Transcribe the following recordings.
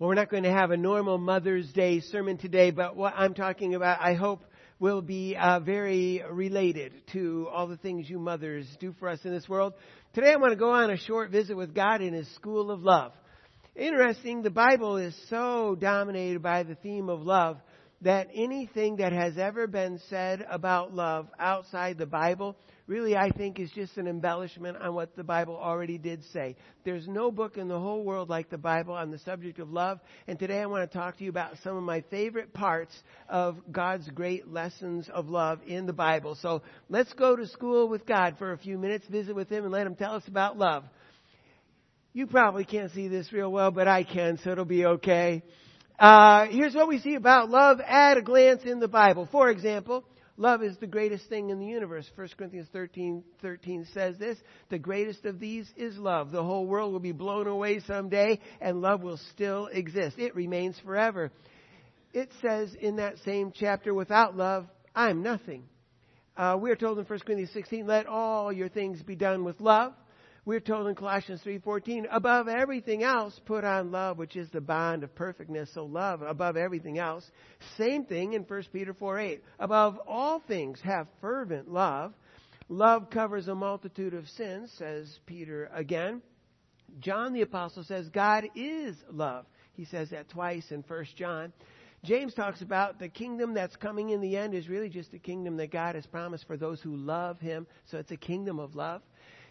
Well, we're not going to have a normal Mother's Day sermon today, but what I'm talking about, I hope, will be very related to all the things you mothers do for us in this world. Today I want to go on a short visit with God in His school of love. Interesting, the Bible is so dominated by the theme of love that anything that has ever been said about love outside the Bible really, I think, is just an embellishment on what the Bible already did say. There's no book in the whole world like the Bible on the subject of love. And today I want to talk to you about some of my favorite parts of God's great lessons of love in the Bible. So let's go to school with God for a few minutes, visit with Him, and let Him tell us about love. You probably can't see this real well, but I can, so it'll be okay. Here's what we see about love at a glance in the Bible. For example, love is the greatest thing in the universe. 1 Corinthians 13:13 says this, the greatest of these is love. The whole world will be blown away someday, and love will still exist. It remains forever. It says in that same chapter, without love, I'm nothing. We're told in 1 Corinthians 16, let all your things be done with love. We're told in Colossians 3:14, above everything else, put on love, which is the bond of perfectness. So love above everything else. Same thing in 1 Peter 4:8. Above all things, have fervent love. Love covers a multitude of sins, says Peter again. John the Apostle says God is love. He says that twice in 1 John. James talks about the kingdom that's coming in the end is really just the kingdom that God has promised for those who love Him. So it's a kingdom of love.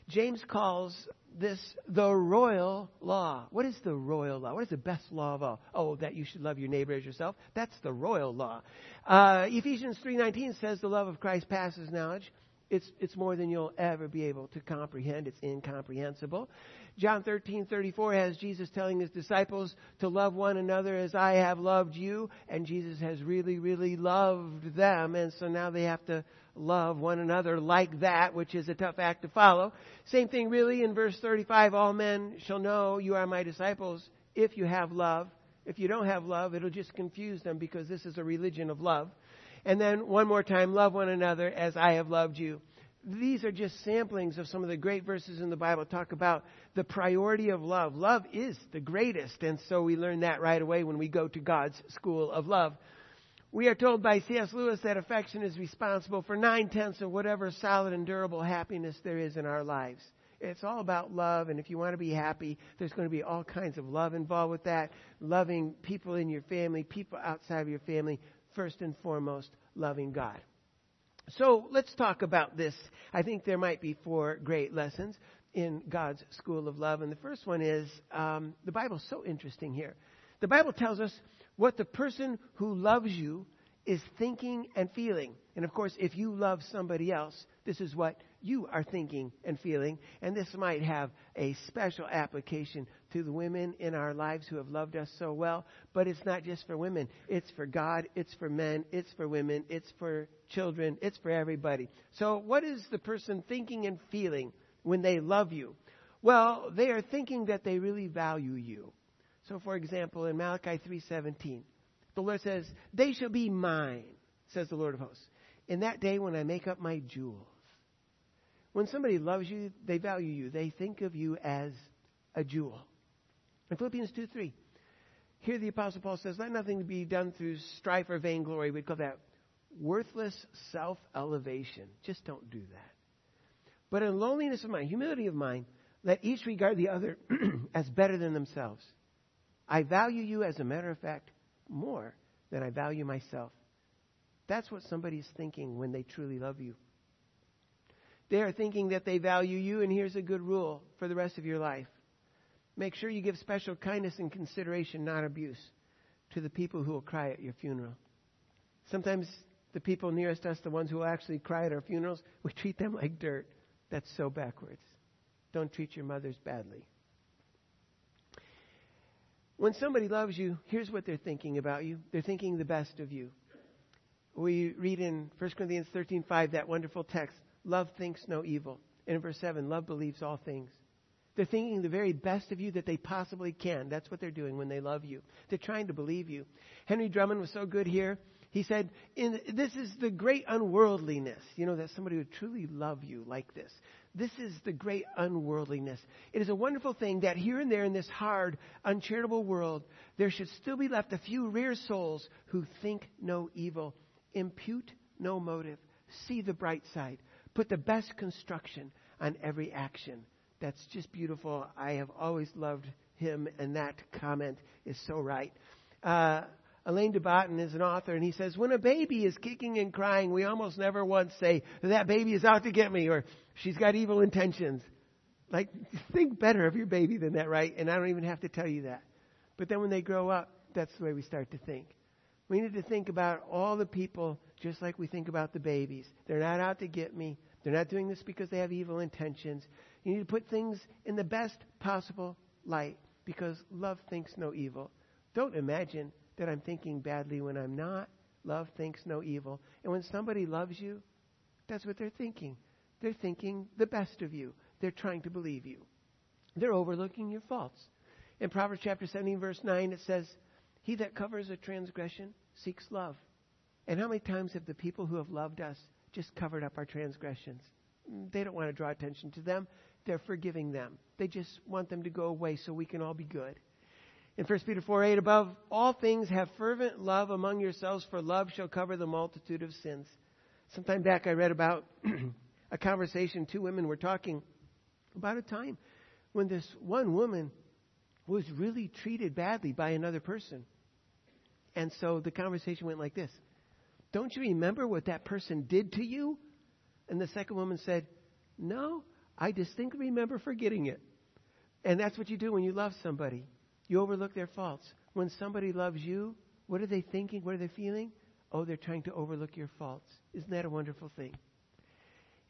James calls this the royal law. What is the royal law? What is the best law of all? Oh, that you should love your neighbor as yourself. That's the royal law. Ephesians 3:19 says the love of Christ passes knowledge. It's more than you'll ever be able to comprehend. It's incomprehensible. John 13:34 has Jesus telling His disciples to love one another as I have loved you. And Jesus has really, really loved them. And so now they have to love one another like that, which is a tough act to follow. Same thing really in verse 35, all men shall know you are my disciples if you have love. If you don't have love, it'll just confuse them because this is a religion of love. And then one more time, love one another as I have loved you. These are just samplings of some of the great verses in the Bible talk about the priority of love. Love is the greatest, and so we learn that right away when we go to God's school of love. We are told by C.S. Lewis that affection is responsible for 9/10 of whatever solid and durable happiness there is in our lives. It's all about love, and if you want to be happy, there's going to be all kinds of love involved with that. Loving people in your family, people outside of your family, first and foremost, loving God. So let's talk about this. I think there might be four great lessons in God's school of love, and the first one is the Bible's so interesting here. The Bible tells us what the person who loves you is thinking and feeling. And of course, if you love somebody else, this is what you are thinking and feeling. And this might have a special application to the women in our lives who have loved us so well. But it's not just for women. It's for God. It's for men. It's for women. It's for children. It's for everybody. So what is the person thinking and feeling when they love you? Well, they are thinking that they really value you. So, for example, in Malachi 3:17, the Lord says, they shall be mine, says the Lord of hosts, in that day when I make up my jewels. When somebody loves you, they value you. They think of you as a jewel. In Philippians 2:3, here the Apostle Paul says, let nothing be done through strife or vainglory. We'd call that worthless self-elevation. Just don't do that. But in lowliness of mind, humility of mind, let each regard the other as better than themselves. I value you, as a matter of fact, more than I value myself. That's what somebody's thinking when they truly love you. They are thinking that they value you, and here's a good rule for the rest of your life. Make sure you give special kindness and consideration, not abuse, to the people who will cry at your funeral. Sometimes the people nearest us, the ones who will actually cry at our funerals, we treat them like dirt. That's so backwards. Don't treat your mothers badly. When somebody loves you, here's what they're thinking about you. They're thinking the best of you. We read in 1 Corinthians 13:5, that wonderful text, love thinks no evil. And in verse 7, love believes all things. They're thinking the very best of you that they possibly can. That's what they're doing when they love you. They're trying to believe you. Henry Drummond was so good here. He said, this is the great unworldliness, that somebody would truly love you like this. This is the great unworldliness. It is a wonderful thing that here and there in this hard, uncharitable world, there should still be left a few rare souls who think no evil, impute no motive, see the bright side, put the best construction on every action. That's just beautiful. I have always loved him, and that comment is so right. Elaine DeBotton is an author, and he says, when a baby is kicking and crying, we almost never once say, that baby is out to get me, or she's got evil intentions. Like, think better of your baby than that, right? And I don't even have to tell you that. But then when they grow up, that's the way we start to think. We need to think about all the people just like we think about the babies. They're not out to get me. They're not doing this because they have evil intentions. You need to put things in the best possible light because love thinks no evil. Don't imagine that I'm thinking badly when I'm not. Love thinks no evil. And when somebody loves you, that's what they're thinking. They're thinking the best of you. They're trying to believe you. They're overlooking your faults. In Proverbs chapter 17, verse 9, it says, he that covers a transgression seeks love. And how many times have the people who have loved us just covered up our transgressions? They don't want to draw attention to them. They're forgiving them. They just want them to go away so we can all be good. In 1 Peter 4:8, above all things, have fervent love among yourselves, for love shall cover the multitude of sins. Sometime back I read about a conversation. Two women were talking about a time when this one woman was really treated badly by another person. And so the conversation went like this. Don't you remember what that person did to you? And the second woman said, no, I distinctly remember forgetting it. And that's what you do when you love somebody. You overlook their faults. When somebody loves you, what are they thinking? What are they feeling? Oh, they're trying to overlook your faults. Isn't that a wonderful thing?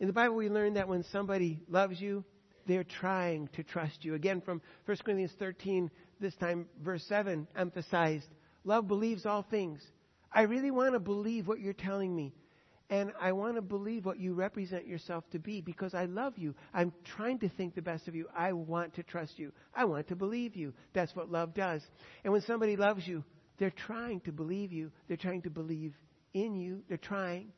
In the Bible, we learn that when somebody loves you, they're trying to trust you. Again, from 1 Corinthians 13, this time, verse 7, emphasized, love believes all things. I really want to believe what you're telling me. And I want to believe what you represent yourself to be because I love you. I'm trying to think the best of you. I want to trust you. I want to believe you. That's what love does. And when somebody loves you, they're trying to believe you. They're trying to believe in you. They're trying.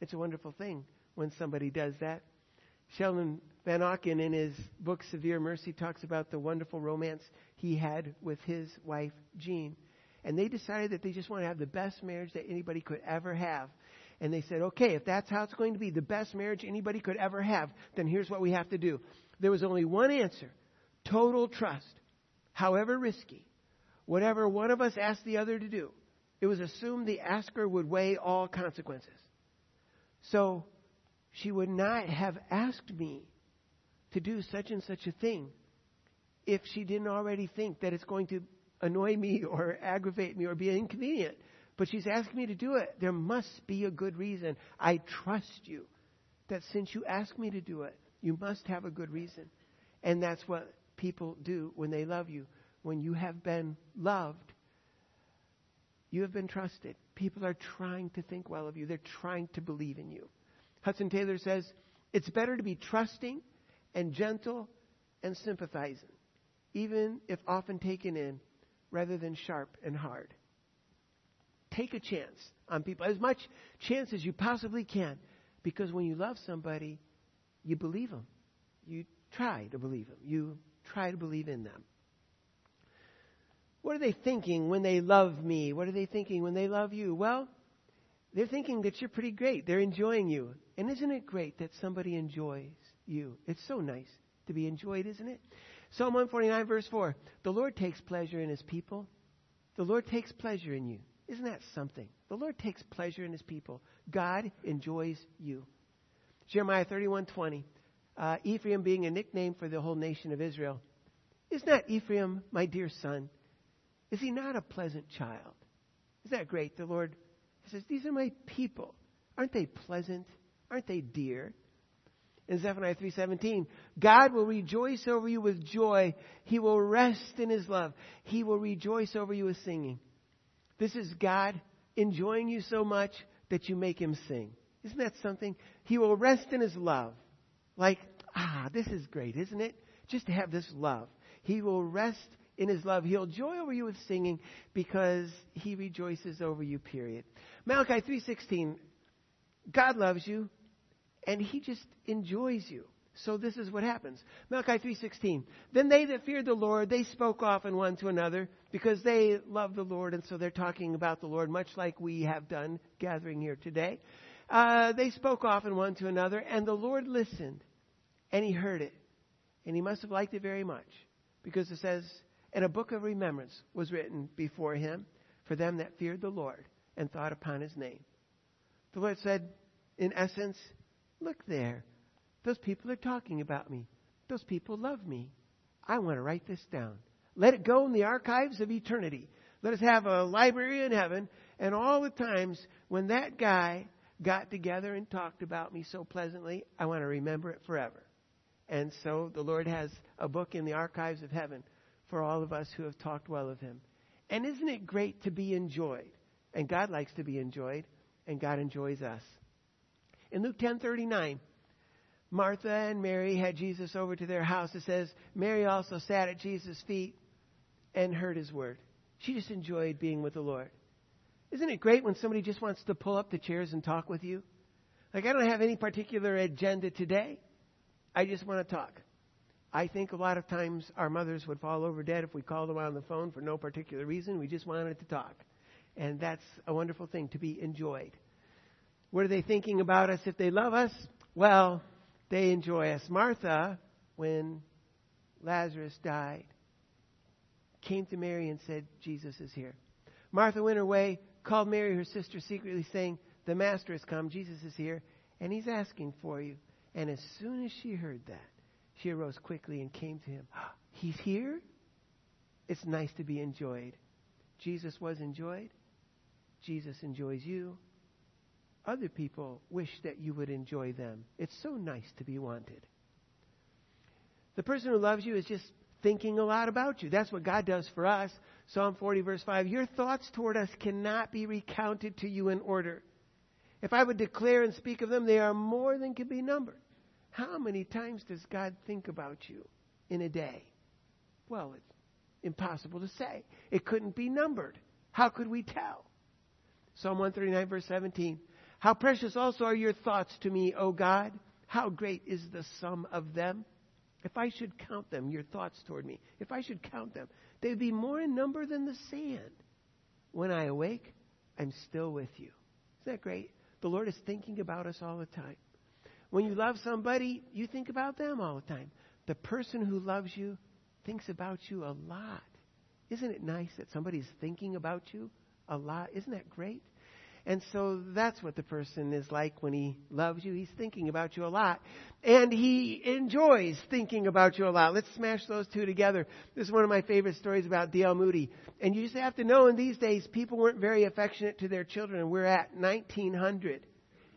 It's a wonderful thing when somebody does that. Sheldon Van Auken, in his book Severe Mercy, talks about the wonderful romance he had with his wife, Jean. And they decided that they just want to have the best marriage that anybody could ever have. And they said, okay, if that's how it's going to be, the best marriage anybody could ever have, then here's what we have to do. There was only one answer, total trust, however risky, whatever one of us asked the other to do. It was assumed the asker would weigh all consequences. So she would not have asked me to do such and such a thing if she didn't already think that it's going to annoy me or aggravate me or be inconvenient. But she's asking me to do it. There must be a good reason. I trust you that since you asked me to do it, you must have a good reason. And that's what people do when they love you. When you have been loved, you have been trusted. People are trying to think well of you. They're trying to believe in you. Hudson Taylor says, it's better to be trusting and gentle and sympathizing, even if often taken in, rather than sharp and hard. Take a chance on people, as much chance as you possibly can, because when you love somebody, you believe them. You try to believe them. You try to believe in them. What are they thinking when they love me? What are they thinking when they love you? Well, they're thinking that you're pretty great. They're enjoying you. And isn't it great that somebody enjoys you? It's so nice to be enjoyed, isn't it? Psalm 149, verse 4, the Lord takes pleasure in his people. The Lord takes pleasure in you. Isn't that something? The Lord takes pleasure in his people. God enjoys you. Jeremiah 31:20, Ephraim being a nickname for the whole nation of Israel. Is not Ephraim my dear son? Is he not a pleasant child? Isn't that great? The Lord says, these are my people. Aren't they pleasant? Aren't they dear? In Zephaniah 3:17, God will rejoice over you with joy. He will rest in his love. He will rejoice over you with singing. This is God enjoying you so much that you make him sing. Isn't that something? He will rest in his love. Like, this is great, isn't it? Just to have this love. He will rest in his love. He'll joy over you with singing because he rejoices over you, period. Malachi 3:16, God loves you and he just enjoys you. So this is what happens. Malachi 3:16. Then they that feared the Lord, they spoke often one to another, because they love the Lord. And so they're talking about the Lord, much like we have done gathering here today. They spoke often one to another, and the Lord listened, and he heard it. And he must have liked it very much, because it says, and a book of remembrance was written before him for them that feared the Lord and thought upon his name. The Lord said, in essence, look there. Those people are talking about me. Those people love me. I want to write this down. Let it go in the archives of eternity. Let us have a library in heaven. And all the times when that guy got together and talked about me so pleasantly, I want to remember it forever. And so the Lord has a book in the archives of heaven for all of us who have talked well of him. And isn't it great to be enjoyed? And God likes to be enjoyed, and God enjoys us. In Luke 10:39, Martha and Mary had Jesus over to their house. It says, Mary also sat at Jesus' feet and heard his word. She just enjoyed being with the Lord. Isn't it great when somebody just wants to pull up the chairs and talk with you? Like, I don't have any particular agenda today. I just want to talk. I think a lot of times our mothers would fall over dead if we called them on the phone for no particular reason. We just wanted to talk. And that's a wonderful thing, to be enjoyed. What are they thinking about us if they love us? Well, they enjoy us. Martha, when Lazarus died, came to Mary and said, Jesus is here. Martha went her way, called Mary, her sister, secretly saying, the Master has come, Jesus is here, and he's asking for you. And as soon as she heard that, she arose quickly and came to him. He's here? It's nice to be enjoyed. Jesus was enjoyed. Jesus enjoys you. Other people wish that you would enjoy them. It's so nice to be wanted. The person who loves you is just thinking a lot about you. That's what God does for us. Psalm 40, verse 5, your thoughts toward us cannot be recounted to you in order. If I would declare and speak of them, they are more than can be numbered. How many times does God think about you in a day? Well, it's impossible to say. It couldn't be numbered. How could we tell? Psalm 139, verse 17, how precious also are your thoughts to me, O God. How great is the sum of them. If I should count them, your thoughts toward me, if I should count them, they'd be more in number than the sand. When I awake, I'm still with you. Isn't that great? The Lord is thinking about us all the time. When you love somebody, you think about them all the time. The person who loves you thinks about you a lot. Isn't it nice that somebody's thinking about you a lot? Isn't that great? And so that's what the person is like when he loves you. He's thinking about you a lot. And he enjoys thinking about you a lot. Let's smash those two together. This is one of my favorite stories about D.L. Moody. And you just have to know in these days, people weren't very affectionate to their children. We're at 1900.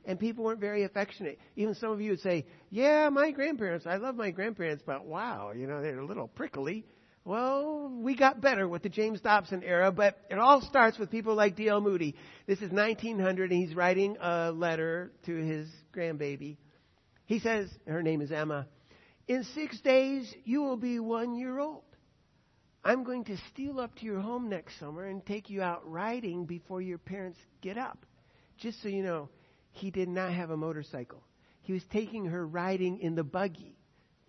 And people weren't very affectionate. Even some of you would say, yeah, my grandparents, I love my grandparents, but wow, they're a little prickly. Well, we got better with the James Dobson era, but it all starts with people like D.L. Moody. This is 1900, and he's writing a letter to his grandbaby. He says, her name is Emma, in 6 days, you will be 1 year old. I'm going to steal up to your home next summer and take you out riding before your parents get up. Just so you know, he did not have a motorcycle. He was taking her riding in the buggy.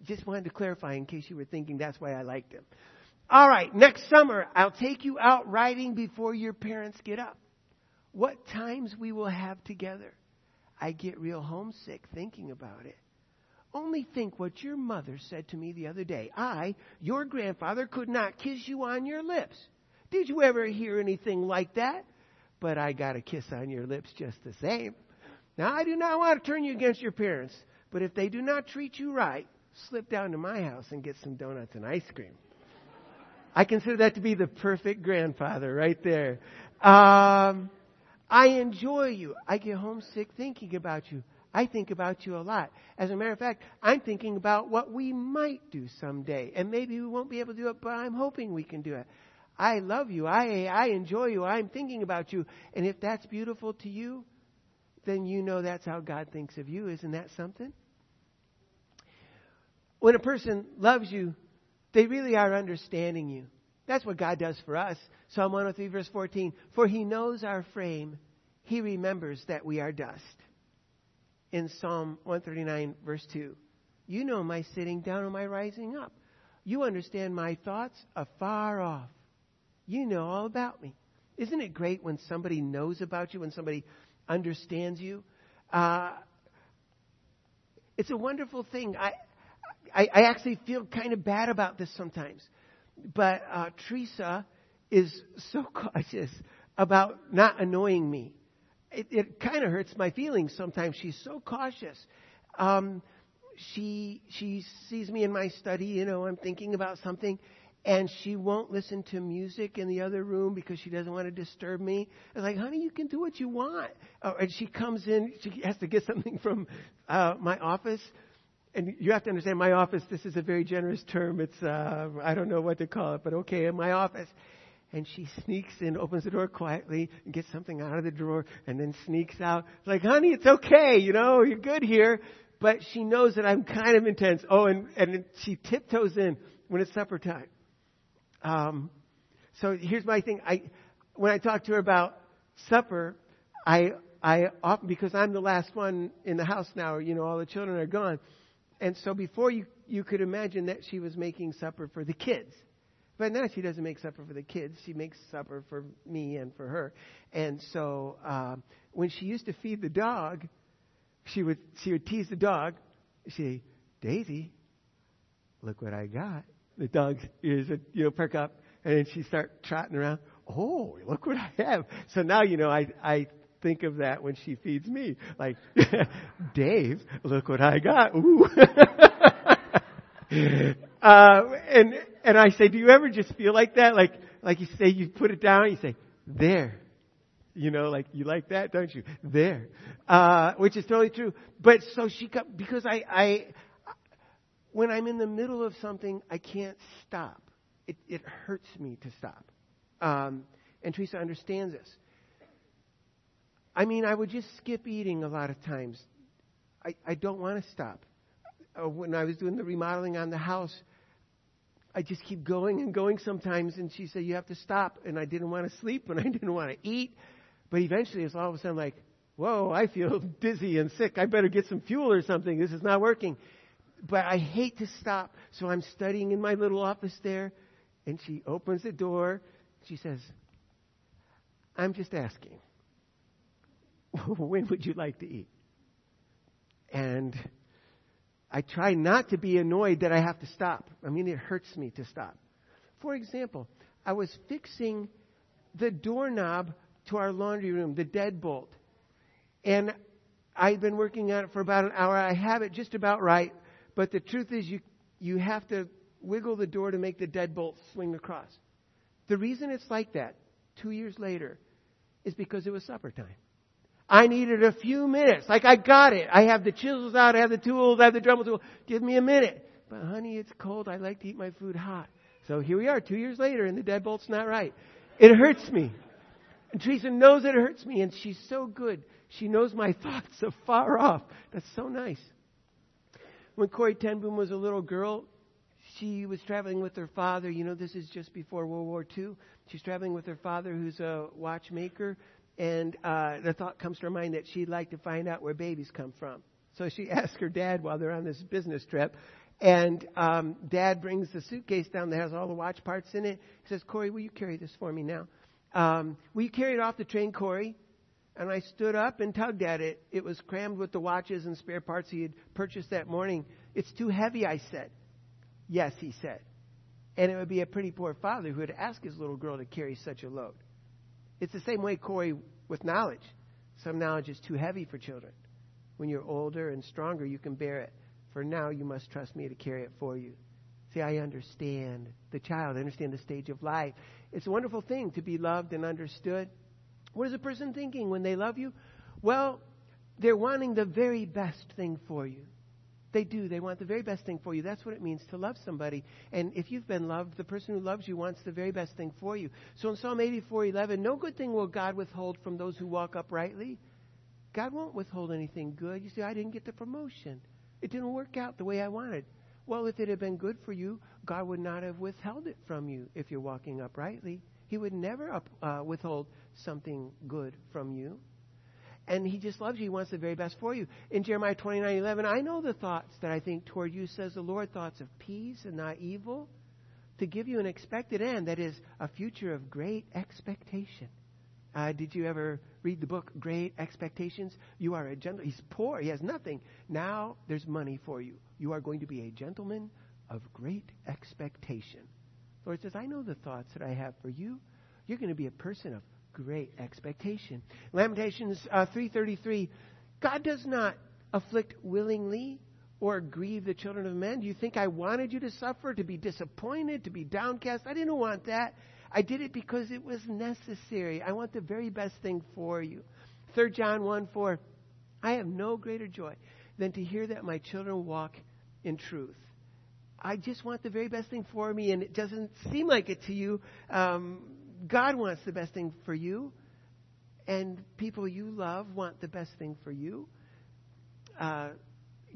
Just wanted to clarify in case you were thinking that's why I liked him. All right, next summer, I'll take you out riding before your parents get up. What times we will have together. I get real homesick thinking about it. Only think what your mother said to me the other day. I, your grandfather, could not kiss you on your lips. Did you ever hear anything like that? But I got a kiss on your lips just the same. Now, I do not want to turn you against your parents, but if they do not treat you right, slip down to my house and get some donuts and ice cream. I consider that to be the perfect grandfather right there. I enjoy you. I get homesick thinking about you. I think about you a lot. As a matter of fact, I'm thinking about what we might do someday. And maybe we won't be able to do it, but I'm hoping we can do it. I love you. I enjoy you. I'm thinking about you. And if that's beautiful to you, then you know that's how God thinks of you. Isn't that something? When a person loves you, they really are understanding you. That's what God does for us. Psalm 103, verse 14. For he knows our frame. He remembers that we are dust. In Psalm 139, verse 2. You know my sitting down and my rising up. You understand my thoughts afar off. You know all about me. Isn't it great when somebody knows about you, when somebody understands you? It's a wonderful thing. I actually feel kind of bad about this sometimes. But Teresa is so cautious about not annoying me. It kind of hurts my feelings sometimes. She's so cautious. She sees me in my study, you know, I'm thinking about something, and she won't listen to music in the other room because she doesn't want to disturb me. It's like, honey, you can do what you want. And she comes in, she has to get something from my office. And you have to understand, my office, this is a very generous term. It's, I don't know what to call it, but okay, in my office. And she sneaks in, opens the door quietly, and gets something out of the drawer, and then sneaks out. It's like, honey, it's okay, you know, you're good here. But she knows that I'm kind of intense. Oh, and she tiptoes in when it's supper time. So here's my thing. When I talk to her about supper, I often, because I'm the last one in the house now, you know, all the children are gone. And so before you could imagine that she was making supper for the kids. But now she doesn't make supper for the kids. She makes supper for me and for her. And so when she used to feed the dog, she would tease the dog. She'd say, Daisy, look what I got. The dog's ears would, you know, perk up, and then she'd start trotting around. Oh, look what I have. So now, you know, I think of that when she feeds me. Like, Dave, look what I got. Ooh. And I say, do you ever just feel like that? Like you say, you put it down, you say, there. You know, like, you like that, don't you? There. Which is totally true. But so she got, because when I'm in the middle of something, I can't stop. It hurts me to stop. And Teresa understands this. I mean, I would just skip eating a lot of times. I don't want to stop. When I was doing the remodeling on the house, I just keep going and going sometimes. And she said, you have to stop. And I didn't want to sleep and I didn't want to eat. But eventually it's all of a sudden like, whoa, I feel dizzy and sick. I better get some fuel or something. This is not working. But I hate to stop. So I'm studying in my little office there. And she opens the door. She says, I'm just asking, when would you like to eat? And I try not to be annoyed that I have to stop. I mean, it hurts me to stop. For example, I was fixing the doorknob to our laundry room, the deadbolt. And I've been working on it for about an hour. I have it just about right. But the truth is you have to wiggle the door to make the deadbolt swing across. The reason it's like that 2 years later is because it was supper time. I needed a few minutes. Like, I got it. I have the chisels out. I have the tools. I have the Dremel tool. Give me a minute. But, honey, it's cold. I like to eat my food hot. So here we are 2 years later, and the deadbolt's not right. It hurts me. And Teresa knows it hurts me, and she's so good. She knows my thoughts so far off. That's so nice. When Corrie Ten Boom was a little girl, she was traveling with her father. You know, this is just before World War II. She's traveling with her father, who's a watchmaker. And the thought comes to her mind that she'd like to find out where babies come from. So she asks her dad while they're on this business trip. And Dad brings the suitcase down that has all the watch parts in it. He says, Corey, will you carry this for me now? Will you carry it off the train, Corey? And I stood up and tugged at it. It was crammed with the watches and spare parts he had purchased that morning. It's too heavy, I said. Yes, he said. And it would be a pretty poor father who would ask his little girl to carry such a load. It's the same way, Corey, with knowledge. Some knowledge is too heavy for children. When you're older and stronger, you can bear it. For now, you must trust me to carry it for you. See, I understand the child. I understand the stage of life. It's a wonderful thing to be loved and understood. What is a person thinking when they love you? Well, they're wanting the very best thing for you. They do. They want the very best thing for you. That's what it means to love somebody. And if you've been loved, the person who loves you wants the very best thing for you. So in Psalm 84:11, no good thing will God withhold from those who walk uprightly. God won't withhold anything good. You see, I didn't get the promotion. It didn't work out the way I wanted. Well, if it had been good for you, God would not have withheld it from you if you're walking uprightly. He would never withhold something good from you. And he just loves you. He wants the very best for you. In Jeremiah 29:11, I know the thoughts that I think toward you, says the Lord, thoughts of peace and not evil, to give you an expected end, that is, a future of great expectation. Did you ever read the book, Great Expectations? You are a gentleman. He's poor. He has nothing. Now there's money for you. You are going to be a gentleman of great expectation. The Lord says, I know the thoughts that I have for you. You're going to be a person of great expectation. Lamentations 3:33, God does not afflict willingly or grieve the children of men. Do you think I wanted you to suffer, to be disappointed, to be downcast? I didn't want that. I did it because it was necessary. I want the very best thing for you. 3 John 1:4, I have no greater joy than to hear that my children walk in truth. I just want the very best thing for me, and it doesn't seem like it to you. God wants the best thing for you, and people you love want the best thing for you.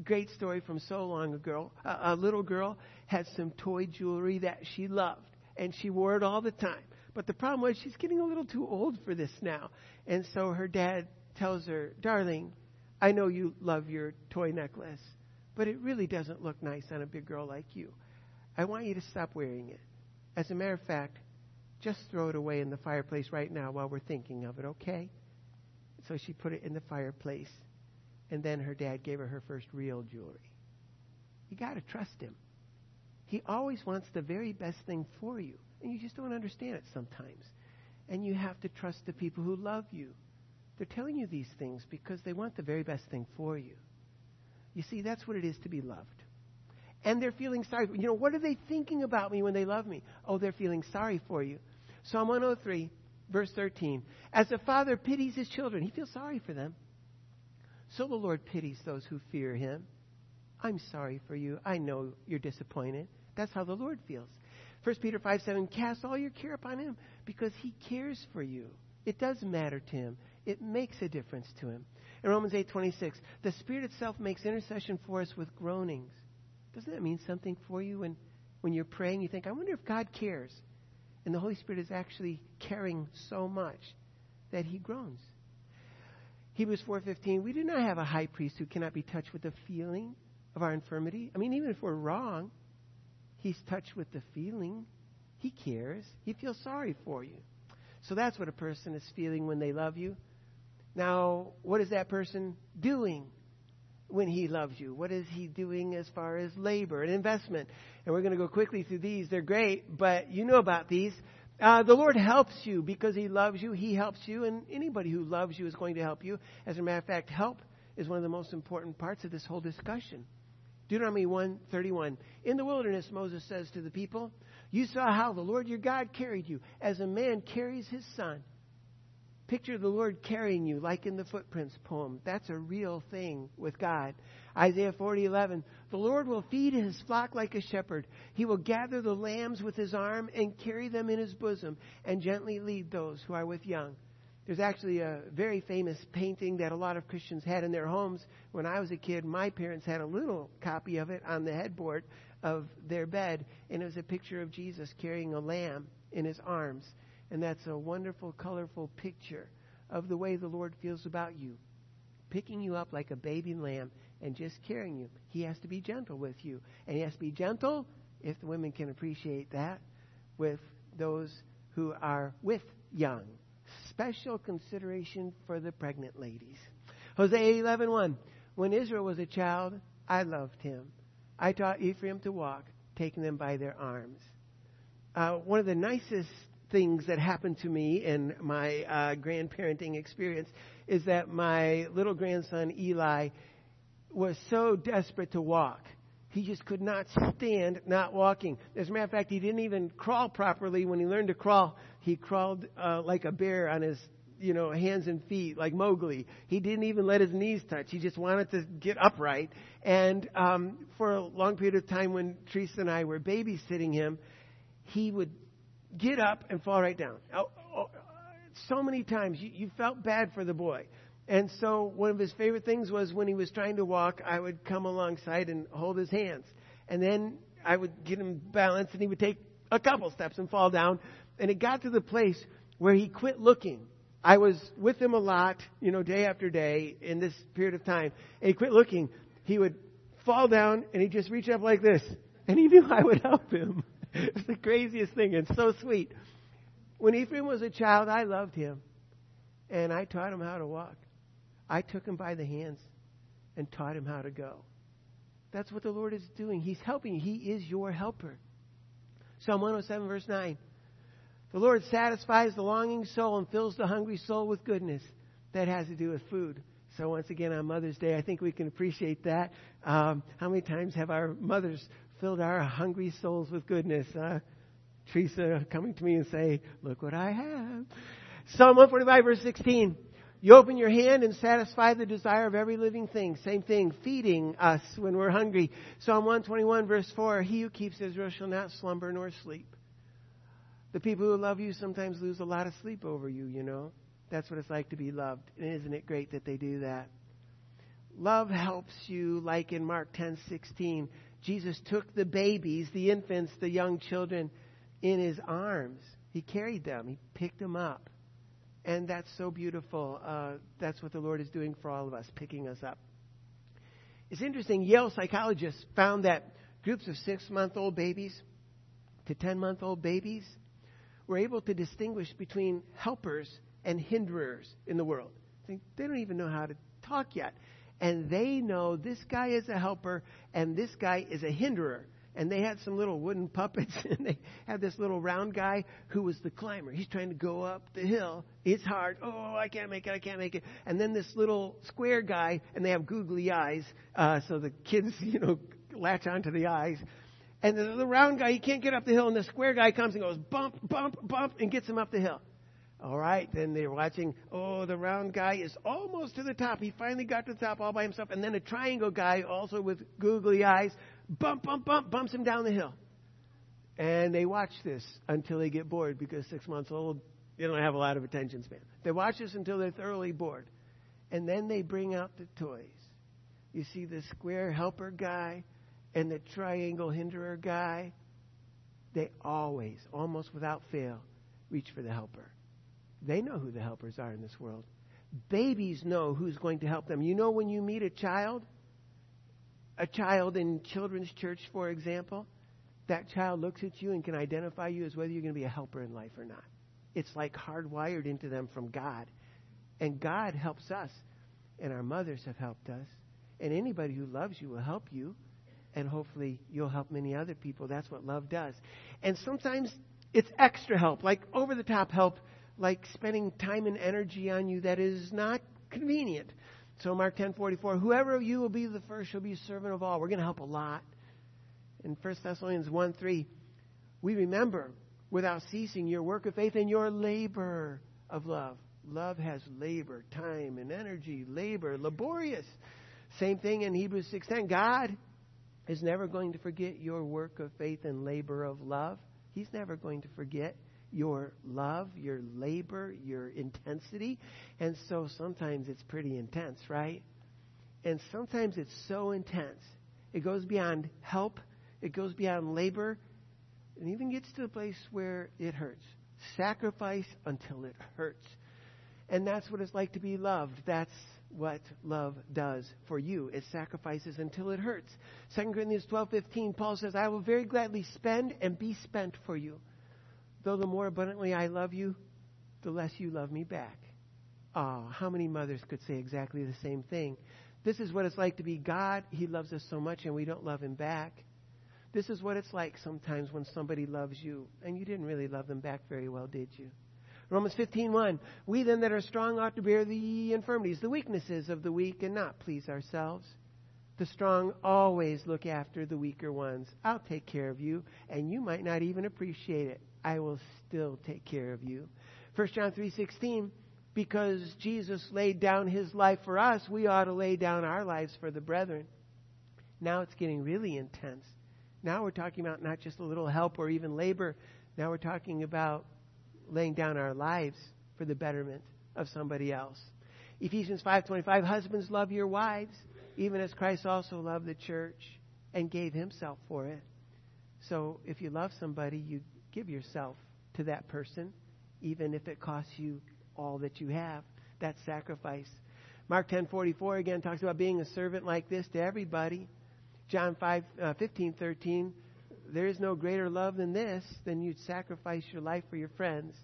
Great story from so long ago. A little girl had some toy jewelry that she loved, and she wore it all the time. But the problem was she's getting a little too old for this now. And so her dad tells her, darling, I know you love your toy necklace, but it really doesn't look nice on a big girl like you. I want you to stop wearing it. As a matter of fact, just throw it away in the fireplace right now while we're thinking of it, okay? So she put it in the fireplace, and then her dad gave her her first real jewelry. You got to trust him. He always wants the very best thing for you, and you just don't understand it sometimes. And you have to trust the people who love you. They're telling you these things because they want the very best thing for you. You see, that's what it is to be loved. And they're feeling sorry. You know, what are they thinking about me when they love me? Oh, they're feeling sorry for you. Psalm 103, verse 13. As a father pities his children, he feels sorry for them. So the Lord pities those who fear him. I'm sorry for you. I know you're disappointed. That's how the Lord feels. 1 Peter 5:7, cast all your care upon him because he cares for you. It does matter to him. It makes a difference to him. In Romans 8:26, the Spirit itself makes intercession for us with groanings. Doesn't that mean something for you when you're praying? You think, I wonder if God cares. And the Holy Spirit is actually caring so much that he groans. Hebrews 4:15, we do not have a high priest who cannot be touched with the feeling of our infirmity. I mean, even if we're wrong, he's touched with the feeling. He cares. He feels sorry for you. So that's what a person is feeling when they love you. Now, what is that person doing when he loves you? What is he doing as far as labor and investment? And we're going to go quickly through these. They're great, but you know about these. The Lord helps you because he loves you. He helps you, and anybody who loves you is going to help you. As a matter of fact, help is one of the most important parts of this whole discussion. Deuteronomy 1:31. In the wilderness, Moses says to the people, you saw how the Lord your God carried you as a man carries his son. Picture the Lord carrying you, like in the Footprints poem. That's a real thing with God. Isaiah 40:11. The Lord will feed his flock like a shepherd. He will gather the lambs with his arm and carry them in his bosom and gently lead those who are with young. There's actually a very famous painting that a lot of Christians had in their homes. When I was a kid, my parents had a little copy of it on the headboard of their bed. And it was a picture of Jesus carrying a lamb in his arms. And that's a wonderful, colorful picture of the way the Lord feels about you, picking you up like a baby lamb and just carrying you. He has to be gentle with you. And he has to be gentle, if the women can appreciate that, with those who are with young. Special consideration for the pregnant ladies. Hosea 11:1, when Israel was a child, I loved him. I taught Ephraim to walk, taking them by their arms. One of the nicest things that happened to me in my grandparenting experience is that my little grandson Eli was so desperate to walk. He just could not stand not walking. As a matter of fact, he didn't even crawl properly. When he learned to crawl, he crawled like a bear on his hands and feet, like Mowgli. He didn't even let his knees touch. He just wanted to get upright. And for a long period of time when Teresa and I were babysitting him, he would get up and fall right down. So many times you felt bad for the boy. And so one of his favorite things was when he was trying to walk, I would come alongside and hold his hands. And then I would get him balanced, and he would take a couple steps and fall down. And it got to the place where he quit looking. I was with him a lot, you know, day after day in this period of time. And he quit looking. He would fall down and he'd just reach up like this. And he knew I would help him. It was the craziest thing. It's so sweet. When Ephraim was a child, I loved him. And I taught him how to walk. I took him by the hands and taught him how to go. That's what the Lord is doing. He's helping. He is your helper. Psalm 107, verse 9. The Lord satisfies the longing soul and fills the hungry soul with goodness. That has to do with food. So once again, on Mother's Day, I think we can appreciate that. How many times have our mothers filled our hungry souls with goodness? Teresa coming to me and say, look what I have. Psalm 145, verse 16. You open your hand and satisfy the desire of every living thing. Same thing, feeding us when we're hungry. Psalm 121, verse 4, he who keeps Israel shall not slumber nor sleep. The people who love you sometimes lose a lot of sleep over you, you know. That's what it's like to be loved. And isn't it great that they do that? Love helps you, like in Mark 10:16. Jesus took the babies, the infants, the young children in his arms. He carried them. He picked them up. And that's so beautiful. That's what the Lord is doing for all of us, picking us up. It's interesting. Yale psychologists found that groups of 6-month-old babies to 10-month-old babies were able to distinguish between helpers and hinderers in the world. They don't even know how to talk yet. And they know this guy is a helper and this guy is a hinderer. And they had some little wooden puppets, and they had this little round guy who was the climber. He's trying to go up the hill. It's hard. Oh, I can't make it. And then this little square guy, and they have googly eyes, so the kids, you know, latch onto the eyes. And the round guy, he can't get up the hill, and the square guy comes and goes bump, bump, bump, and gets him up the hill. All right, then they're watching. Oh, the round guy is almost to the top. He finally got to the top all by himself. And then a triangle guy, also with googly eyes, bump, bump, bump, bumps him down the hill. And they watch this until they get bored, because 6 months old, they don't have a lot of attention span. They watch this until they're thoroughly bored. And then they bring out the toys. You see the square helper guy and the triangle hinderer guy. They always, almost without fail, reach for the helper. They know who the helpers are in this world. Babies know who's going to help them. You know, when you meet a child in children's church, for example, that child looks at you and can identify you as whether you're going to be a helper in life or not. It's like hardwired into them from God. And God helps us. And our mothers have helped us. And anybody who loves you will help you. And hopefully you'll help many other people. That's what love does. And sometimes it's extra help, like over-the-top help, like spending time and energy on you that is not convenient. So Mark 10:44, whoever of you will be the first shall be a servant of all. We're going to help a lot. In 1 Thessalonians 1:3, we remember without ceasing your work of faith and your labor of love. Love has labor, time and energy, labor, laborious. Same thing in Hebrews 6:10. God is never going to forget your work of faith and labor of love. He's never going to forget your love, your labor, your intensity. And so sometimes it's pretty intense, right? And sometimes it's so intense. It goes beyond help. It goes beyond labor. And even gets to the place where it hurts. Sacrifice until it hurts. And that's what it's like to be loved. That's what love does for you. It sacrifices until it hurts. 2 Corinthians 12:15, Paul says, I will very gladly spend and be spent for you. Though the more abundantly I love you, the less you love me back. Oh, how many mothers could say exactly the same thing? This is what it's like to be God. He loves us so much and we don't love him back. This is what it's like sometimes when somebody loves you and you didn't really love them back very well, did you? Romans 15:1, we then that are strong ought to bear the infirmities, the weaknesses of the weak, and not please ourselves. The strong always look after the weaker ones. I'll take care of you, and you might not even appreciate it. I will still take care of you. 1 John 3:16, because Jesus laid down his life for us, we ought to lay down our lives for the brethren. Now it's getting really intense. Now we're talking about not just a little help or even labor. Now we're talking about laying down our lives for the betterment of somebody else. Ephesians 5:25, husbands, love your wives, even as Christ also loved the church and gave himself for it. So if you love somebody, you give yourself to that person, even if it costs you all that you have. That's sacrifice. Mark 10:44 again talks about being a servant like this to everybody. John 5:15-13, there is no greater love than this, than you'd sacrifice your life for your friends.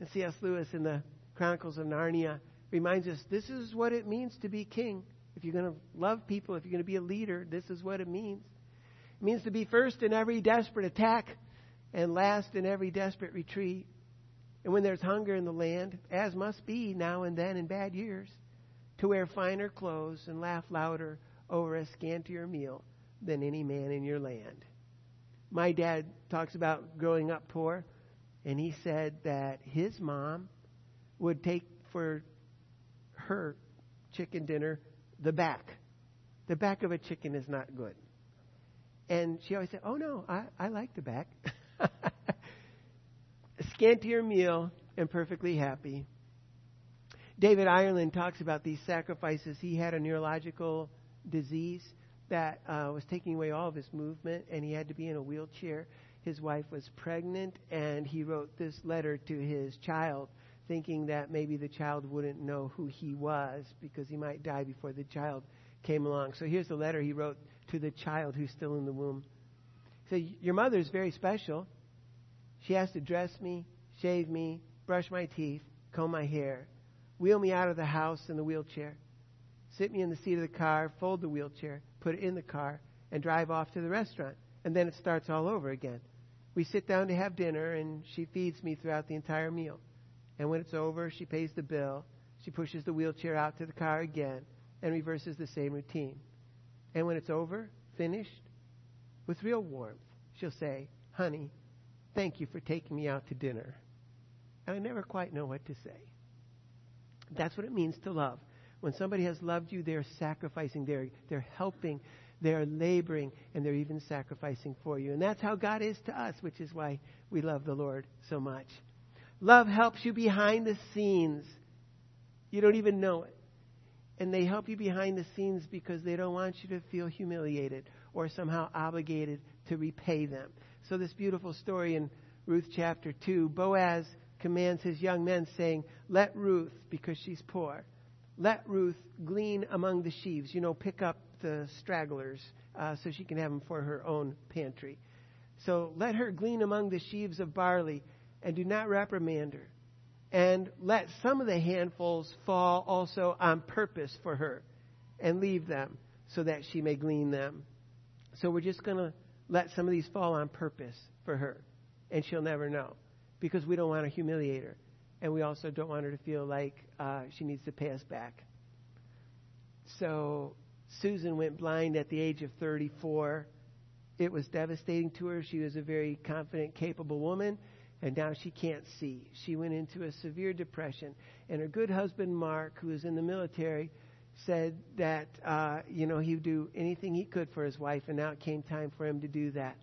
And C.S. Lewis in the Chronicles of Narnia reminds us, this is what it means to be king. If you're going to love people, if you're going to be a leader, this is what it means. It means to be first in every desperate attack and last in every desperate retreat. And when there's hunger in the land, as must be now and then in bad years, to wear finer clothes and laugh louder over a scantier meal than any man in your land. My dad talks about growing up poor, and he said that his mom would take for her chicken dinner the back. The back of a chicken is not good. And she always said, oh, no, I like the back. Scantier meal and perfectly happy. David Ireland talks about these sacrifices. He had a neurological disease that was taking away all of his movement, and he had to be in a wheelchair. His wife was pregnant, and he wrote this letter to his child, thinking that maybe the child wouldn't know who he was because he might die before the child came along. So here's the letter he wrote to the child who's still in the womb. He said, your mother is very special. She has to dress me, shave me, brush my teeth, comb my hair, wheel me out of the house in the wheelchair, sit me in the seat of the car, fold the wheelchair, put it in the car, and drive off to the restaurant. And then it starts all over again. We sit down to have dinner, and she feeds me throughout the entire meal. And when it's over, she pays the bill. She pushes the wheelchair out to the car again and reverses the same routine. And when it's over, finished, with real warmth, she'll say, honey, thank you for taking me out to dinner. And I never quite know what to say. That's what it means to love. When somebody has loved you, they're sacrificing, they're helping, they're laboring, and they're even sacrificing for you. And that's how God is to us, which is why we love the Lord so much. Love helps you behind the scenes. You don't even know it. And they help you behind the scenes because they don't want you to feel humiliated or somehow obligated to repay them. So this beautiful story in Ruth chapter 2, Boaz commands his young men saying, let Ruth, because she's poor, let Ruth glean among the sheaves, pick up the stragglers so she can have them for her own pantry. So let her glean among the sheaves of barley and do not reprimand her. And let some of the handfuls fall also on purpose for her and leave them so that she may glean them. So we're just going to let some of these fall on purpose for her, and she'll never know because we don't want to humiliate her. And we also don't want her to feel like she needs to pay us back. So Susan went blind at the age of 34. It was devastating to her. She was a very confident, capable woman, and now she can't see. She went into a severe depression. And her good husband, Mark, who was in the military, said that, he would do anything he could for his wife, and now it came time for him to do that.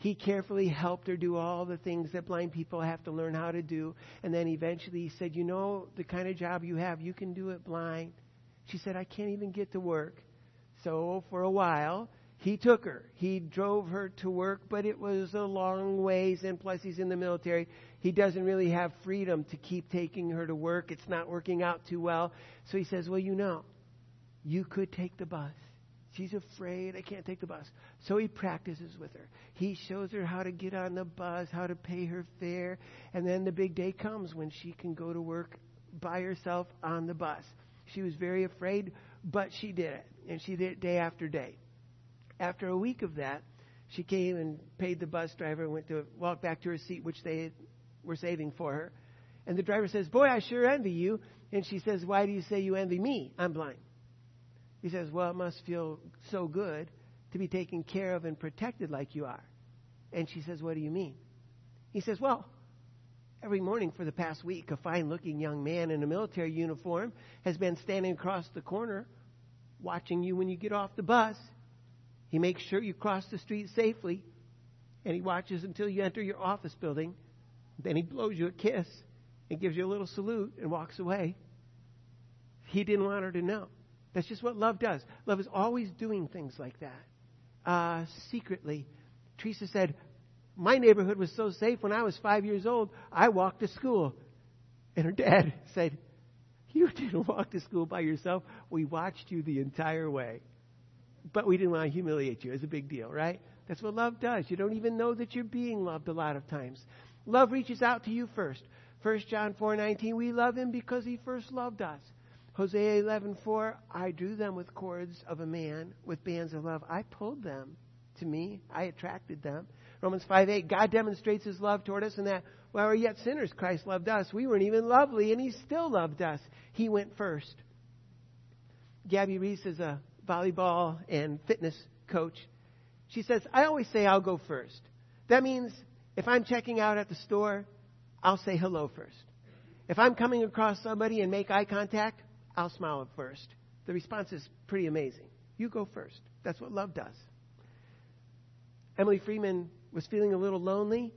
He carefully helped her do all the things that blind people have to learn how to do. And then eventually he said, the kind of job you have, you can do it blind. She said, I can't even get to work. So for a while, he took her. He drove her to work, but it was a long ways. And plus, he's in the military. He doesn't really have freedom to keep taking her to work. It's not working out too well. So he says, you could take the bus. She's afraid. I can't take the bus. So he practices with her. He shows her how to get on the bus, how to pay her fare. And then the big day comes when she can go to work by herself on the bus. She was very afraid, but she did it. And she did it day after day. After a week of that, she came and paid the bus driver and went to walk back to her seat, which they were saving for her. And the driver says, boy, I sure envy you. And she says, why do you say you envy me? I'm blind. He says, it must feel so good to be taken care of and protected like you are. And she says, what do you mean? He says, every morning for the past week, a fine-looking young man in a military uniform has been standing across the corner watching you when you get off the bus. He makes sure you cross the street safely, and he watches until you enter your office building. Then he blows you a kiss and gives you a little salute and walks away. He didn't want her to know. That's just what love does. Love is always doing things like that, secretly. Teresa said, my neighborhood was so safe when I was 5 years old, I walked to school. And her dad said, "You didn't walk to school by yourself. We watched you the entire way. But we didn't want to humiliate you. It's a big deal, right?" That's what love does. You don't even know that you're being loved a lot of times. Love reaches out to you first. 1 John 4:19, we love him because he first loved us. Hosea 11:4, I drew them with cords of a man, with bands of love. I pulled them to me. I attracted them. Romans 5:8, God demonstrates his love toward us in that while we're yet sinners, Christ loved us. We weren't even lovely, and he still loved us. He went first. Gabby Reese is a volleyball and fitness coach. She says, I always say I'll go first. That means if I'm checking out at the store, I'll say hello first. If I'm coming across somebody and make eye contact, I'll smile first. The response is pretty amazing. You go first. That's what love does. Emily Freeman was feeling a little lonely.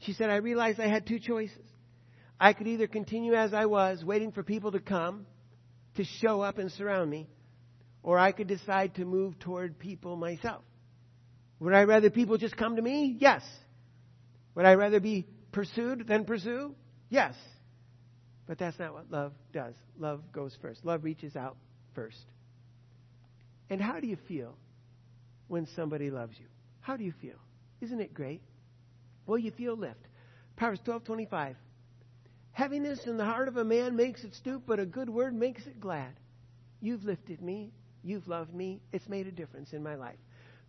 She said, I realized I had two choices. I could either continue as I was, waiting for people to come, to show up and surround me, or I could decide to move toward people myself. Would I rather people just come to me? Yes. Would I rather be pursued than pursue? Yes. But that's not what love does. Love goes first. Love reaches out first. And how do you feel when somebody loves you? How do you feel? Isn't it great? Well, you feel lift. Proverbs 12:25. Heaviness in the heart of a man makes it stoop, but a good word makes it glad. You've lifted me. You've loved me. It's made a difference in my life.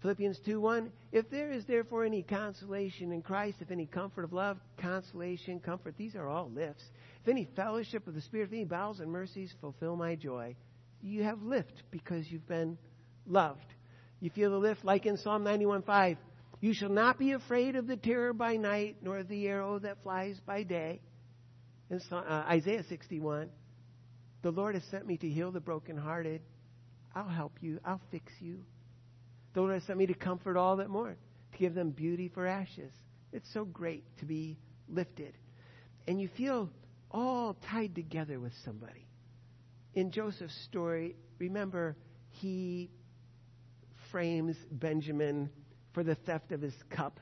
Philippians 2:1, if there is therefore any consolation in Christ, if any comfort of love, consolation, comfort, these are all lifts. If any fellowship of the Spirit, if any bowels and mercies, fulfill my joy. You have lift because you've been loved. You feel the lift like in Psalm 91:5. You shall not be afraid of the terror by night, nor the arrow that flies by day. In Isaiah 61, the Lord has sent me to heal the brokenhearted. I'll help you. I'll fix you. The Lord has sent me to comfort all that mourn, to give them beauty for ashes. It's so great to be lifted. And you feel all tied together with somebody. In Joseph's story, remember, he frames Benjamin for the theft of his cup.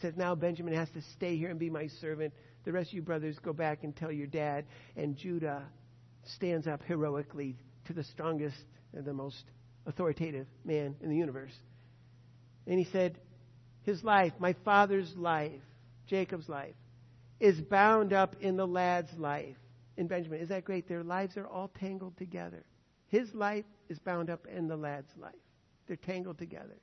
Says, now Benjamin has to stay here and be my servant. The rest of you brothers go back and tell your dad. And Judah stands up heroically to the strongest and the most authoritative man in the universe. And he said, his life, my father's life, Jacob's life, is bound up in the lad's life. In Benjamin, is that great? Their lives are all tangled together. His life is bound up in the lad's life. They're tangled together.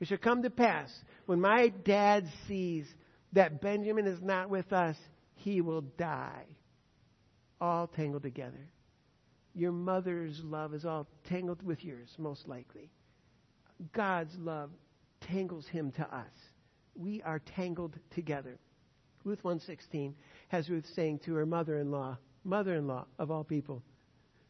It shall come to pass, when my dad sees that Benjamin is not with us, he will die. All tangled together. Your mother's love is all tangled with yours, most likely. God's love tangles him to us. We are tangled together. Ruth 1:16 has Ruth saying to her mother-in-law of all people,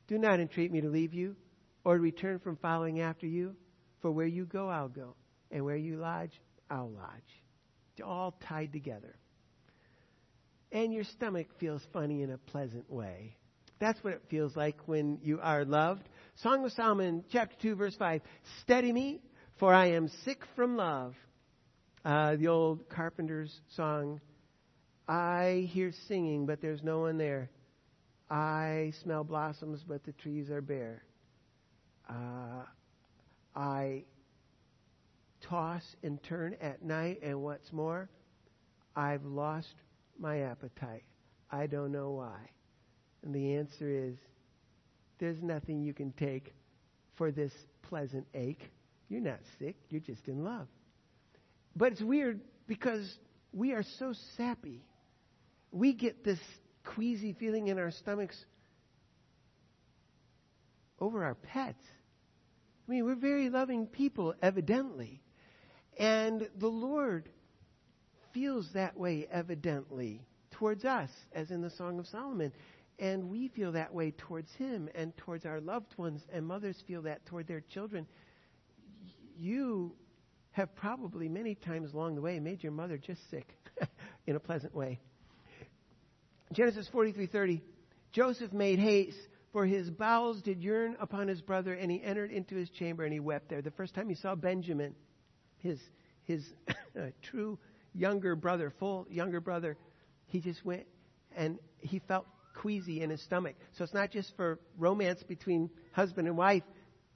do not entreat me to leave you or return from following after you, for where you go, I'll go, and where you lodge, I'll lodge. It's all tied together. And your stomach feels funny in a pleasant way. That's what it feels like when you are loved. Song of Solomon, chapter 2, verse 5. Steady me, for I am sick from love. The old carpenter's song. I hear singing, but there's no one there. I smell blossoms, but the trees are bare. I toss and turn at night, and what's more, I've lost my appetite. I don't know why. And the answer is, there's nothing you can take for this pleasant ache. You're not sick. You're just in love. But it's weird because we are so sappy. We get this queasy feeling in our stomachs over our pets. I mean, we're very loving people, evidently. And the Lord feels that way, evidently, towards us, as in the Song of Solomon. And we feel that way towards him and towards our loved ones, and mothers feel that toward their children. You have probably many times along the way made your mother just sick in a pleasant way. Genesis 43:30, Joseph made haste, for his bowels did yearn upon his brother, and he entered into his chamber, and he wept there. The first time he saw Benjamin, his true younger brother, he just went, and he felt queasy in his stomach. So it's not just for romance between husband and wife.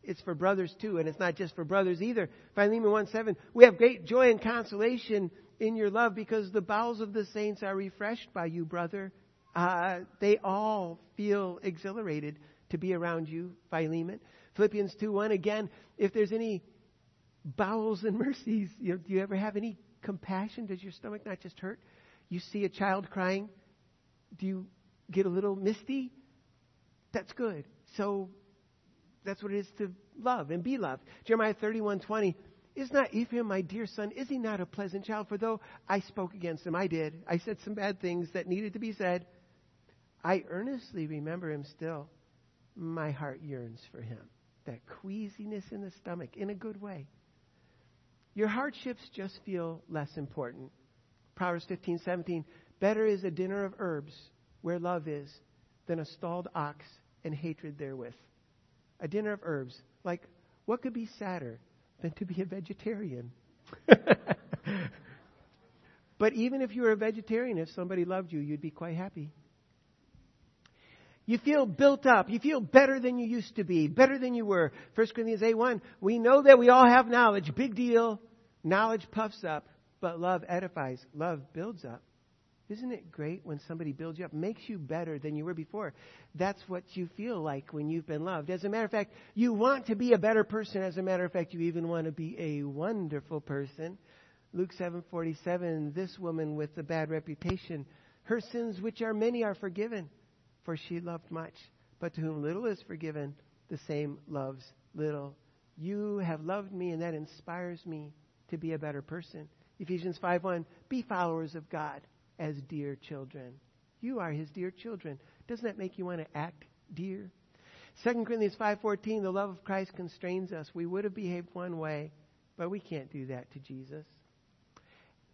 It's for brothers too, and it's not just for brothers either. Philemon 1:7, we have great joy and consolation in your love because the bowels of the saints are refreshed by you, brother. They all feel exhilarated to be around you, Philemon. Philippians 2:1, again, if there's any bowels and mercies, do you ever have any compassion? Does your stomach not just hurt? You see a child crying, do you get a little misty? That's good. So that's what it is to love and be loved. Jeremiah 31:20, is not Ephraim my dear son? Is he not a pleasant child? For though I spoke against him, I did. I said some bad things that needed to be said. I earnestly remember him still. My heart yearns for him. That queasiness in the stomach, in a good way. Your hardships just feel less important. Proverbs 15:17, better is a dinner of herbs where love is than a stalled ox and hatred therewith. A dinner of herbs. Like, what could be sadder than to be a vegetarian? But even if you were a vegetarian, if somebody loved you, you'd be quite happy. You feel built up. You feel better than you used to be, better than you were. 1 Corinthians 8:1, we know that we all have knowledge. Big deal. Knowledge puffs up, but love edifies. Love builds up. Isn't it great when somebody builds you up, makes you better than you were before? That's what you feel like when you've been loved. As a matter of fact, you want to be a better person. As a matter of fact, you even want to be a wonderful person. Luke 7:47, this woman with a bad reputation, her sins which are many are forgiven, for she loved much. But to whom little is forgiven, the same loves little. You have loved me, and that inspires me to be a better person. Ephesians 5:1, be followers of God as dear children. You are his dear children. Doesn't that make you want to act dear? 2 Corinthians 5:14, the love of Christ constrains us. We would have behaved one way, but we can't do that to Jesus.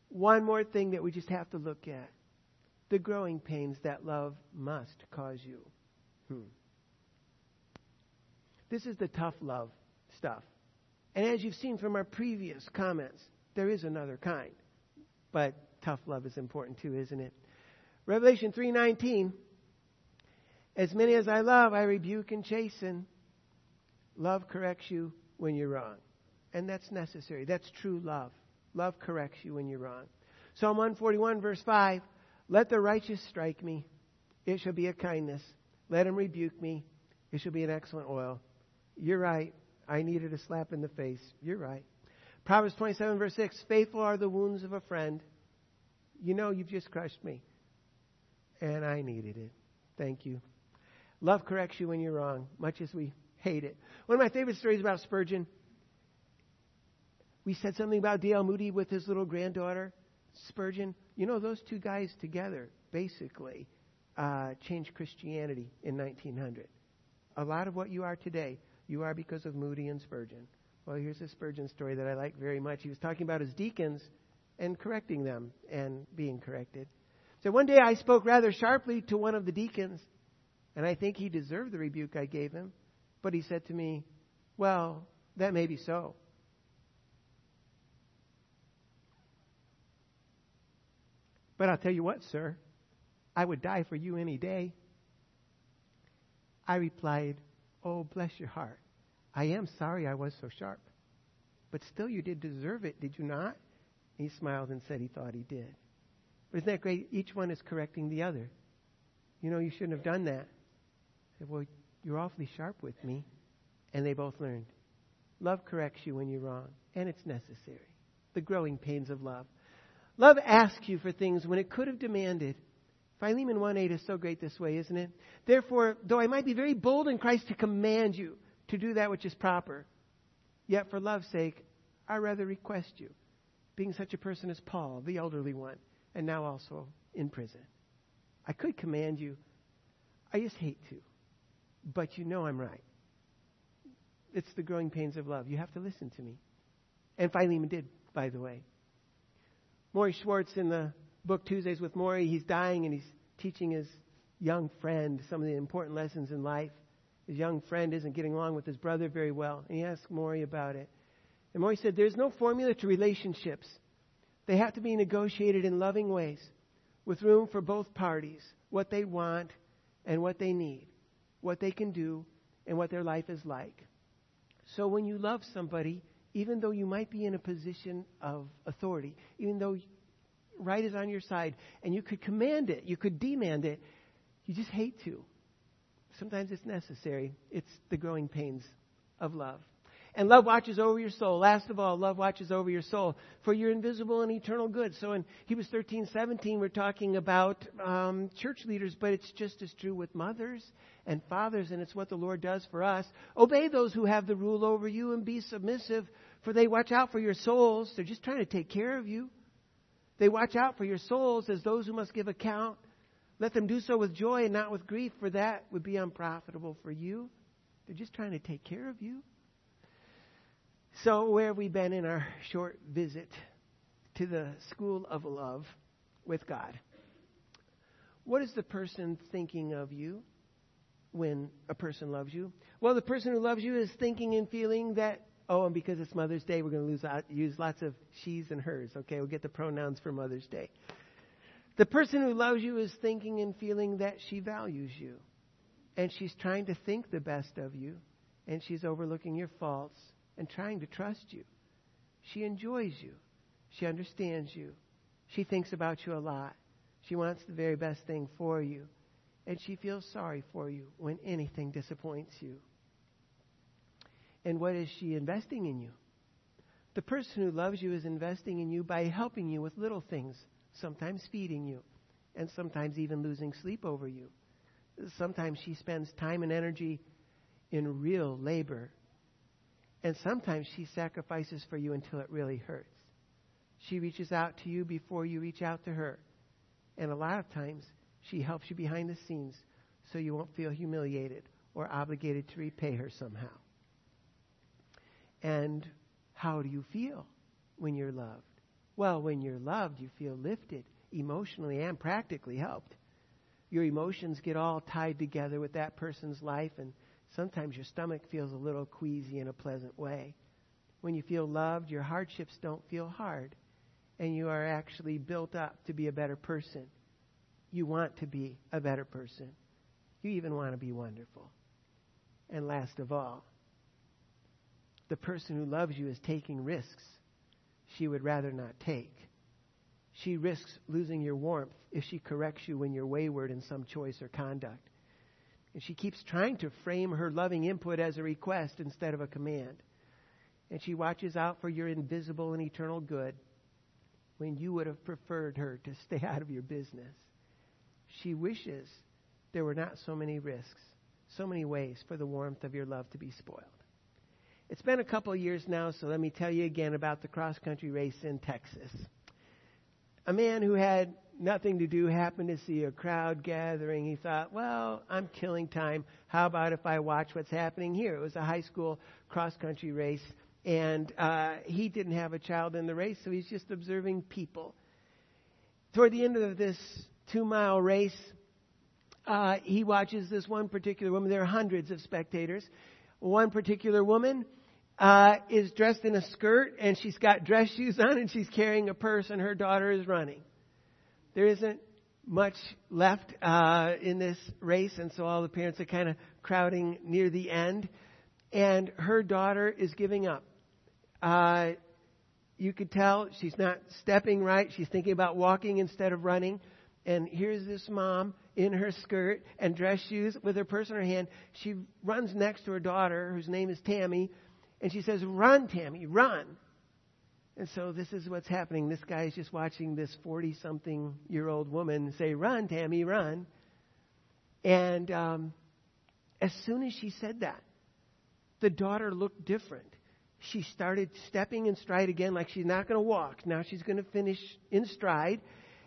One more thing that we just have to look at. The growing pains that love must cause you. This is the tough love stuff. And as you've seen from our previous comments, there is another kind. But tough love is important too, isn't it? Revelation 3:19. As many as I love, I rebuke and chasten. Love corrects you when you're wrong. And that's necessary. That's true love. Love corrects you when you're wrong. Psalm 141 verse 5. Let the righteous strike me. It shall be a kindness. Let him rebuke me. It shall be an excellent oil. You're right. I needed a slap in the face. You're right. Proverbs 27 verse 6. Faithful are the wounds of a friend. You know, you've just crushed me. And I needed it. Thank you. Love corrects you when you're wrong, much as we hate it. One of my favorite stories about Spurgeon. We said something about D.L. Moody with his little granddaughter, Spurgeon. You know, those two guys together basically changed Christianity in 1900. A lot of what you are today, you are because of Moody and Spurgeon. Well, here's a Spurgeon story that I like very much. He was talking about his deacons and correcting them and being corrected. So one day I spoke rather sharply to one of the deacons, and I think he deserved the rebuke I gave him. But he said to me, well, that may be so. But I'll tell you what, sir, I would die for you any day. I replied, oh, bless your heart. I am sorry I was so sharp. But still you did deserve it, did you not? He smiled and said he thought he did. But isn't that great? Each one is correcting the other. You know, you shouldn't have done that. I said, well, you're awfully sharp with me. And they both learned. Love corrects you when you're wrong. And it's necessary. The growing pains of love. Love asks you for things when it could have demanded. Philemon 1:8 is so great this way, isn't it? Therefore, though I might be very bold in Christ to command you to do that which is proper, yet for love's sake, I rather request you. Being such a person as Paul, the elderly one, and now also in prison. I could command you. I just hate to. But you know I'm right. It's the growing pains of love. You have to listen to me. And Philemon did, by the way. Morrie Schwartz in the book Tuesdays with Morrie, he's dying and he's teaching his young friend some of the important lessons in life. His young friend isn't getting along with his brother very well. And he asked Morrie about it. And Morrie said, there's no formula to relationships. They have to be negotiated in loving ways with room for both parties, what they want and what they need, what they can do, and what their life is like. So when you love somebody, even though you might be in a position of authority, even though right is on your side, and you could command it, you could demand it, you just hate to. Sometimes it's necessary. It's the growing pains of love. And love watches over your soul. Last of all, love watches over your soul for your invisible and eternal good. So in Hebrews 13:17, we're talking about church leaders, but it's just as true with mothers and fathers, and it's what the Lord does for us. Obey those who have the rule over you and be submissive, for they watch out for your souls. They're just trying to take care of you. They watch out for your souls as those who must give account. Let them do so with joy and not with grief, for that would be unprofitable for you. They're just trying to take care of you. So where have we been in our short visit to the school of love with God? What is the person thinking of you when a person loves you? Well, the person who loves you is thinking and feeling that, oh, and because it's Mother's Day, we're going to use lots of she's and hers. Okay, we'll get the pronouns for Mother's Day. The person who loves you is thinking and feeling that she values you, and she's trying to think the best of you, and she's overlooking your faults and trying to trust you. She enjoys you. She understands you. She thinks about you a lot. She wants the very best thing for you. And she feels sorry for you when anything disappoints you. And what is she investing in you? The person who loves you is investing in you by helping you with little things, sometimes feeding you, and sometimes even losing sleep over you. Sometimes she spends time and energy in real labor. And sometimes she sacrifices for you until it really hurts. She reaches out to you before you reach out to her. And a lot of times she helps you behind the scenes so you won't feel humiliated or obligated to repay her somehow. And how do you feel when you're loved? Well, when you're loved, you feel lifted emotionally and practically helped. Your emotions get all tied together with that person's life, and sometimes your stomach feels a little queasy in a pleasant way. When you feel loved, your hardships don't feel hard, and you are actually built up to be a better person. You want to be a better person. You even want to be wonderful. And last of all, the person who loves you is taking risks she would rather not take. She risks losing your warmth if she corrects you when you're wayward in some choice or conduct. And she keeps trying to frame her loving input as a request instead of a command. And she watches out for your invisible and eternal good when you would have preferred her to stay out of your business. She wishes there were not so many risks, so many ways for the warmth of your love to be spoiled. It's been a couple of years now, so let me tell you again about the cross-country race in Texas. A man who had nothing to do happened to see a crowd gathering. He thought, well, I'm killing time. How about if I watch what's happening here? It was a high school cross-country race, and he didn't have a child in the race, so he's just observing people. Toward the end of this 2-mile race, he watches this one particular woman. There are hundreds of spectators. One particular woman is dressed in a skirt, and she's got dress shoes on, and she's carrying a purse, and her daughter is running. There isn't much left in this race, and so all the parents are kind of crowding near the end. And her daughter is giving up. You could tell she's not stepping right. She's thinking about walking instead of running. And here's this mom in her skirt and dress shoes with her purse in her hand. She runs next to her daughter, whose name is Tammy, and she says, "Run, Tammy, run." And so this is what's happening. This guy is just watching this 40-something-year-old woman say, "Run, Tammy, run." And as soon as she said that, the daughter looked different. She started stepping in stride again like she's not going to walk. Now she's going to finish in stride.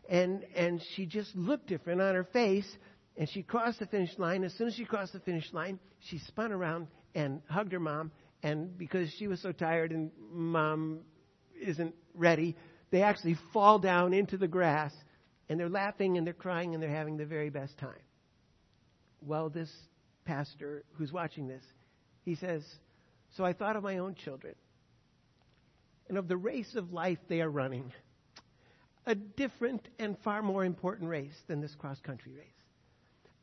And she just looked different on her face. And she crossed the finish line. As soon as she crossed the finish line, she spun around and hugged her mom. And because she was so tired and mom isn't ready, they actually fall down into the grass, and they're laughing and they're crying and they're having the very best time. Well, this pastor who's watching this, he says, "So I thought of my own children and of the race of life they are running, a different and far more important race than this cross-country race.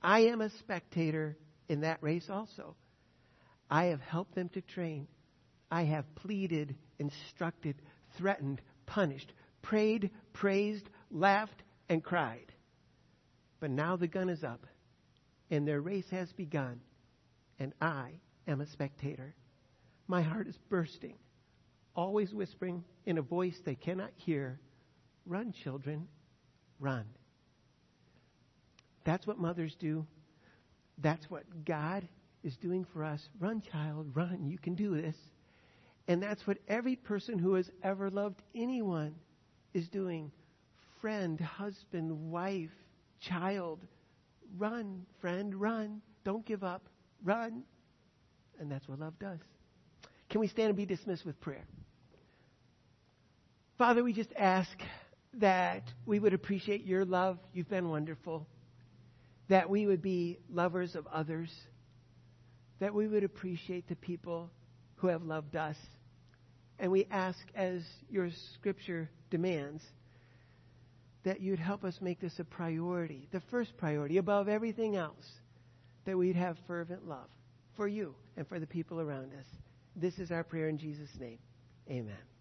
I am a spectator in that race also. I have helped them to train. I have pleaded, instructed, threatened, punished, prayed, praised, laughed, and cried. But now the gun is up, and their race has begun, and I am a spectator. My heart is bursting, always whispering in a voice they cannot hear, "Run, children, run." That's what mothers do. That's what God is doing for us. Run, child, run. You can do this. And that's what every person who has ever loved anyone is doing. Friend, husband, wife, child. Run, friend, run. Don't give up. Run. And that's what love does. Can we stand and be dismissed with prayer? Father, we just ask that we would appreciate your love. You've been wonderful. That we would be lovers of others. That we would appreciate the people who have loved us. And we ask, as your scripture demands, that you'd help us make this a priority, the first priority above everything else, that we'd have fervent love for you and for the people around us. This is our prayer in Jesus' name. Amen.